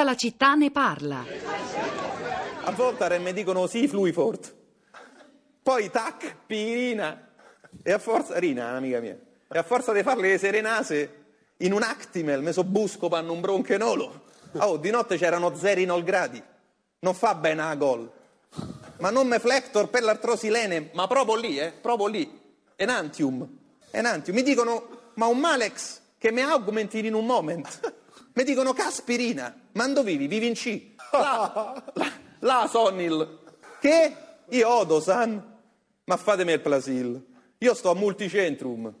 tutta la città ne parla. A Voltaren mi dicono sì, Fluifort. Poi tac, Pirina. E a forza, Rina, un'amica mia. E a forza di farle serenase, in un Actimel me sobuscopan un bronchenolo. Oh, di notte c'erano 0 gradi. Non fa bene a gol. Ma non me flector per l'artrosilene, ma proprio lì, proprio lì. Enantium. Mi dicono, ma un Malex che me augmentin in un moment. Mi dicono, caspirina, ma dove vivi? Vivi in C. La Sonil. Che? Io odo, san. Ma fatemi il plasil. Io sto a Multicentrum.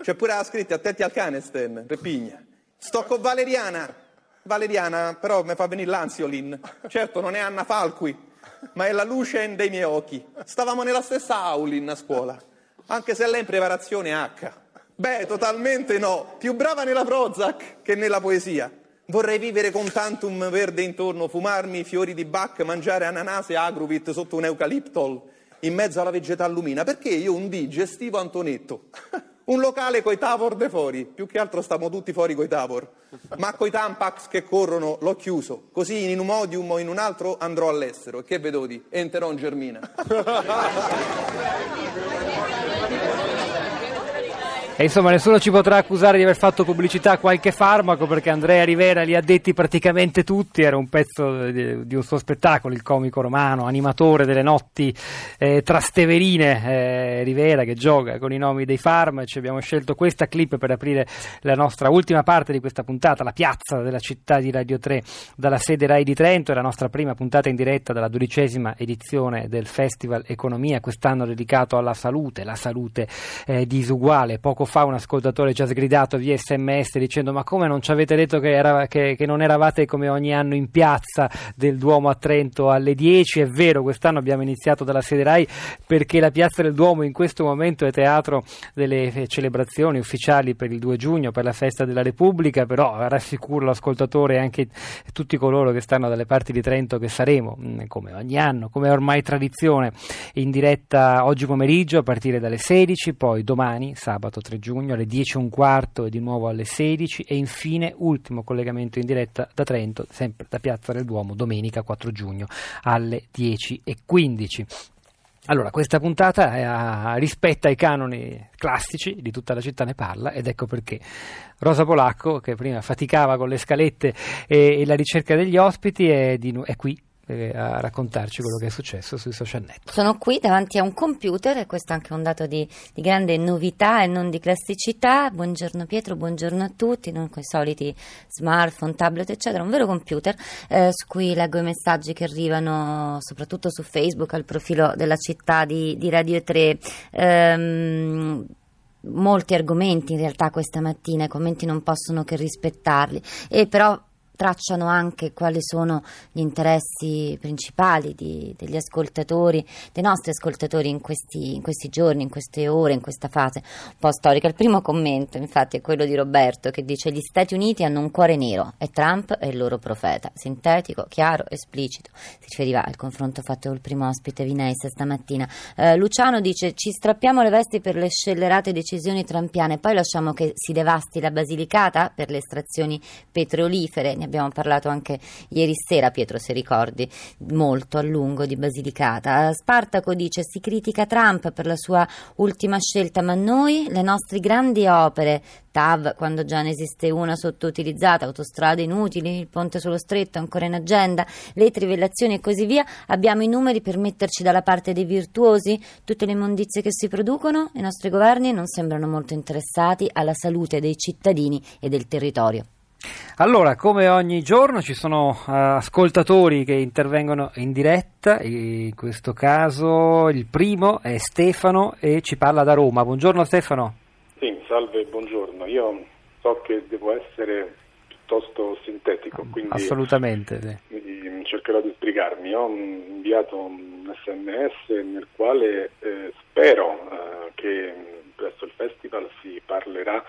C'è pure la scritta, attenti al Canesten, Repigna. Sto con Valeriana, però mi fa venire l'ansiolin. Certo, non è Anna Falqui, ma è la luce dei miei occhi. Stavamo nella stessa Aulin a scuola, anche se lei in preparazione H. Beh, totalmente no. Più brava nella Prozac che nella poesia. Vorrei vivere con tantum verde intorno, fumarmi fiori di Bach, mangiare ananase agruvit sotto un eucaliptol, in mezzo alla vegetallumina. Perché io un dì gestivo Antonetto. Un locale coi tavor de fuori, più che altro stiamo tutti fuori coi tavor, ma coi tampax che corrono l'ho chiuso, così in un modium o in un altro andrò all'estero. E che vedo di? Enterò in Germina. E insomma nessuno ci potrà accusare di aver fatto pubblicità a qualche farmaco, perché Andrea Rivera li ha detti praticamente tutti. Era un pezzo di un suo spettacolo, il comico romano, animatore delle notti trasteverine, Rivera, che gioca con i nomi dei farmaci. Abbiamo scelto questa clip per aprire la nostra ultima parte di questa puntata, la piazza della città di Radio 3 dalla sede Rai di Trento. È la nostra prima puntata in diretta dalla 12ª edizione del Festival Economia, quest'anno dedicato alla salute, la salute disuguale. Poco fa un ascoltatore ci ha sgridato via SMS dicendo: ma come non ci avete detto che non eravate come ogni anno in piazza del Duomo a Trento alle 10? È vero, quest'anno abbiamo iniziato dalla sede Rai, perché la piazza del Duomo in questo momento è teatro delle celebrazioni ufficiali per il 2 giugno, per la festa della Repubblica. Però rassicuro l'ascoltatore e anche tutti coloro che stanno dalle parti di Trento che saremo, come ogni anno, come ormai tradizione, in diretta oggi pomeriggio a partire dalle 16, poi domani sabato 3 giugno alle 10:15 e di nuovo alle 16, e infine ultimo collegamento in diretta da Trento, sempre da Piazza del Duomo, domenica 4 giugno alle 10:15. Allora, questa puntata rispetta i canoni classici di Tutta la città ne parla, ed ecco perché Rosa Polacco, che prima faticava con le scalette e la ricerca degli ospiti, è qui a raccontarci quello che è successo sui social network. Sono qui davanti a un computer, e questo è anche un dato di grande novità e non di classicità. Buongiorno Pietro, buongiorno a tutti. Non con i soliti smartphone, tablet eccetera, un vero computer su cui leggo i messaggi che arrivano soprattutto su Facebook, al profilo della città di Radio 3. Molti argomenti in realtà questa mattina, i commenti non possono che rispettarli, e però tracciano anche quali sono gli interessi principali degli ascoltatori, dei nostri ascoltatori in questi giorni, in queste ore, in questa fase un po' storica. Il primo commento infatti è quello di Roberto, che dice: gli Stati Uniti hanno un cuore nero e Trump è il loro profeta. Sintetico, chiaro, esplicito. Si riferiva al confronto fatto col primo ospite Vineis stamattina. Luciano dice: ci strappiamo le vesti per le scellerate decisioni trampiane, poi lasciamo che si devasti la Basilicata per le estrazioni petrolifere. Abbiamo parlato anche ieri sera, Pietro, se ricordi, molto a lungo di Basilicata. Spartaco dice: si critica Trump per la sua ultima scelta, ma noi le nostre grandi opere, TAV quando già ne esiste una sottoutilizzata, autostrade inutili, il ponte sullo stretto ancora in agenda, le trivellazioni e così via, abbiamo i numeri per metterci dalla parte dei virtuosi? Tutte le immondizie che si producono, i nostri governi non sembrano molto interessati alla salute dei cittadini e del territorio. Allora, come ogni giorno ci sono ascoltatori che intervengono in diretta. In questo caso il primo è Stefano e ci parla da Roma. Buongiorno Stefano. Sì, salve, buongiorno. Io so che devo essere piuttosto sintetico, quindi assolutamente sì. Cercherò di spiegarmi. Ho inviato un SMS nel quale spero che presso il festival si parlerà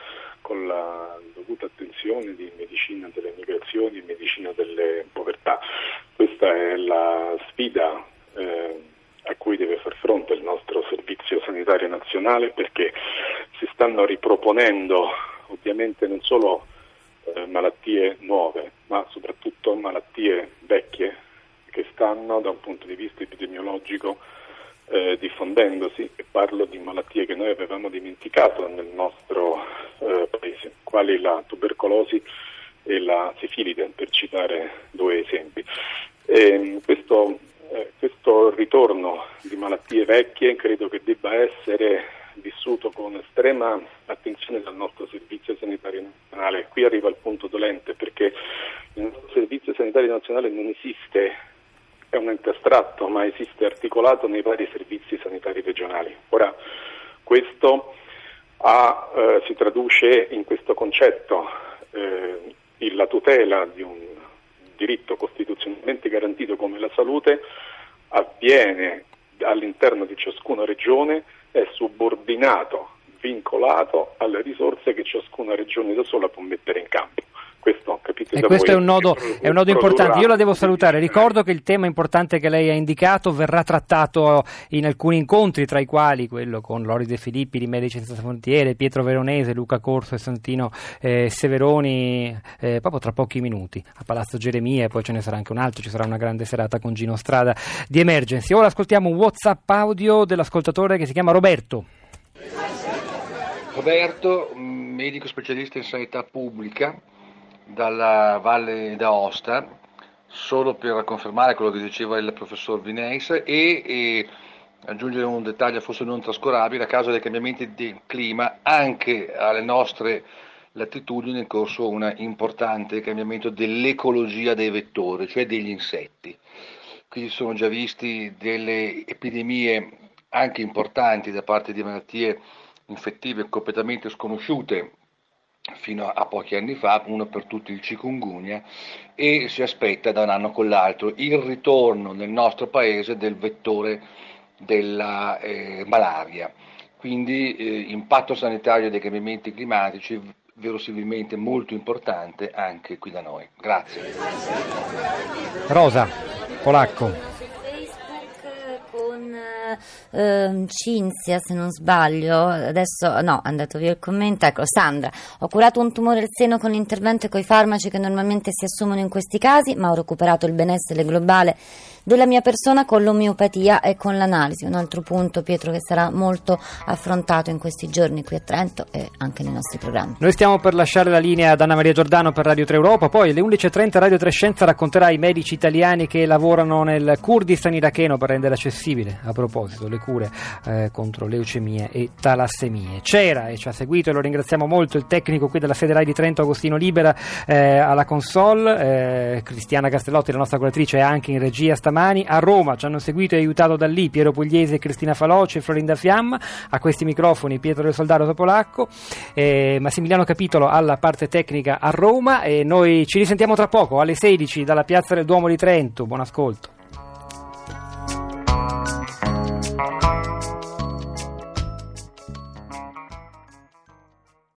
con la dovuta attenzione di medicina delle migrazioni e medicina delle povertà. Questa è la sfida a cui deve far fronte il nostro Servizio Sanitario Nazionale, perché si stanno riproponendo ovviamente non solo malattie nuove, ma soprattutto con malattie vecchie che stanno da un punto di vista epidemiologico diffondendosi, e parlo di malattie che noi avevamo dimenticato nel nostro paese, quali la tubercolosi e la sifilide, per citare due esempi. Questo ritorno di malattie vecchie credo che debba essere vissuto con estrema attenzione dal nostro Servizio Sanitario Nazionale. Qui arriva il punto dolente, perché il nostro Servizio Sanitario Nazionale non esiste, è un ente astratto, ma esiste articolato nei vari servizi sanitari regionali. Ora, questo si traduce in questo concetto, la tutela di un diritto costituzionalmente garantito come la salute avviene all'interno di ciascuna regione, è subordinato, vincolato alle risorse che ciascuna regione da sola può mettere in campo. Questo, capite, e questo è un nodo importante. Io la devo salutare, ricordo che il tema importante che lei ha indicato verrà trattato in alcuni incontri, tra i quali quello con Loris De Filippi di Medici Senza Frontiere, Pietro Veronese, Luca Corso e Santino Severoni, proprio tra pochi minuti a Palazzo Geremia, e poi ce ne sarà anche un altro, ci sarà una grande serata con Gino Strada di Emergency. Ora ascoltiamo un WhatsApp audio dell'ascoltatore che si chiama Roberto. Roberto, medico specialista in sanità pubblica dalla Valle d'Aosta, solo per confermare quello che diceva il professor Vineis e aggiungere un dettaglio forse non trascurabile: a causa dei cambiamenti di clima anche alle nostre latitudini è in corso un importante cambiamento dell'ecologia dei vettori, cioè degli insetti. Qui si sono già visti delle epidemie anche importanti da parte di malattie infettive completamente sconosciute fino a pochi anni fa, uno per tutti il Chikungunya, e si aspetta da un anno con l'altro il ritorno nel nostro paese del vettore della malaria. Quindi impatto sanitario dei cambiamenti climatici verosimilmente molto importante anche qui da noi. Grazie. Rosa Polacco. Cinzia, se non sbaglio, adesso no, è andato via il commento. Ecco, Sandra: ho curato un tumore al seno con l'intervento e coi farmaci che normalmente si assumono in questi casi, ma ho recuperato il benessere globale della mia persona con l'omeopatia e con l'analisi. Un altro punto, Pietro, che sarà molto affrontato in questi giorni qui a Trento e anche nei nostri programmi. Noi stiamo per lasciare la linea ad Anna Maria Giordano per Radio 3 Europa, poi alle 11.30 Radio 3 Scienza racconterà i medici italiani che lavorano nel Kurdistan iracheno per rendere accessibile, a proposito, le cure contro leucemie e talassemie. C'era e ci ha seguito, e lo ringraziamo molto, il tecnico qui della sede Rai di Trento, Agostino Libera, alla console, Cristiana Castellotti, la nostra curatrice, è anche in regia stamattina. A Roma ci hanno seguito e aiutato da lì Piero Pugliese, Cristina Faloce, Florinda Fiamma, a questi microfoni Pietro del Soldato, Rosa Polacco, Massimiliano Capitolo alla parte tecnica a Roma, e noi ci risentiamo tra poco alle 16 dalla Piazza del Duomo di Trento. Buon ascolto.